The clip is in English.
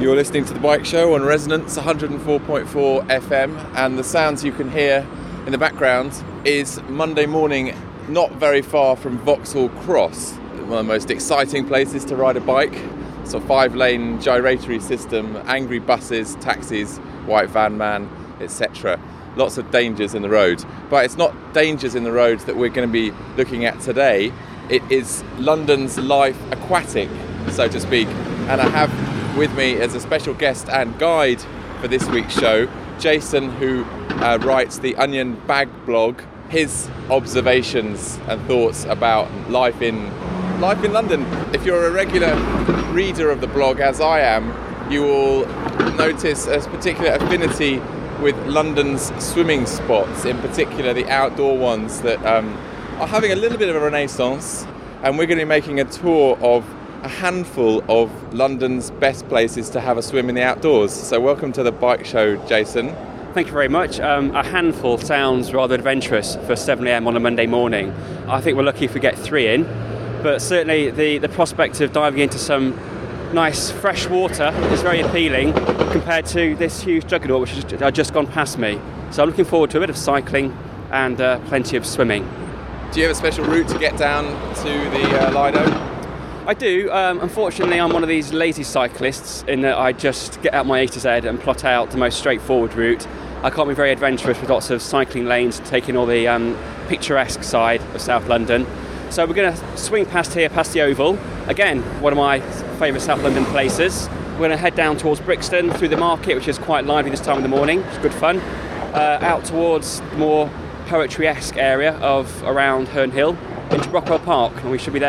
You're listening to The Bike Show on Resonance 104.4 FM, and the sounds you can hear in the background is Monday morning, not very far from Vauxhall Cross, one of the most exciting places to ride a bike. It's a 5-lane gyratory system, angry buses, taxis, white van man, etc. Lots of dangers in the road, but it's not dangers in the road that we're going to be looking at today. It is London's life aquatic, so to speak, and I have with me as a special guest and guide for this week's show, Jason, who writes the Onion Bag Blog, his observations and thoughts about life in London. If you're a regular reader of the blog, as I am, you will notice a particular affinity with London's swimming spots, in particular the outdoor ones that are having a little bit of a renaissance, and we're going to be making a tour of a handful of London's best places to have a swim in the outdoors. So welcome to The Bike Show, Jason. Thank you very much. A handful sounds rather adventurous for 7 a.m. on a Monday morning. I think we're lucky if we get three in, but certainly the prospect of diving into some nice fresh water is very appealing compared to this huge juggernaut which has just gone past me. So I'm looking forward to a bit of cycling and plenty of swimming. Do you have a special route to get down to the Lido? I do. Unfortunately, I'm one of these lazy cyclists in that I just get out my A to Z and plot out the most straightforward route. I can't be very adventurous with lots of cycling lanes taking all the picturesque side of South London. So we're going to swing past here, past the Oval. Again, one of my favourite South London places. We're going to head down towards Brixton through the market, which is quite lively this time of the morning. It's good fun. Out towards the more poetry-esque area of around Herne Hill into Brockwell Park, and we should be there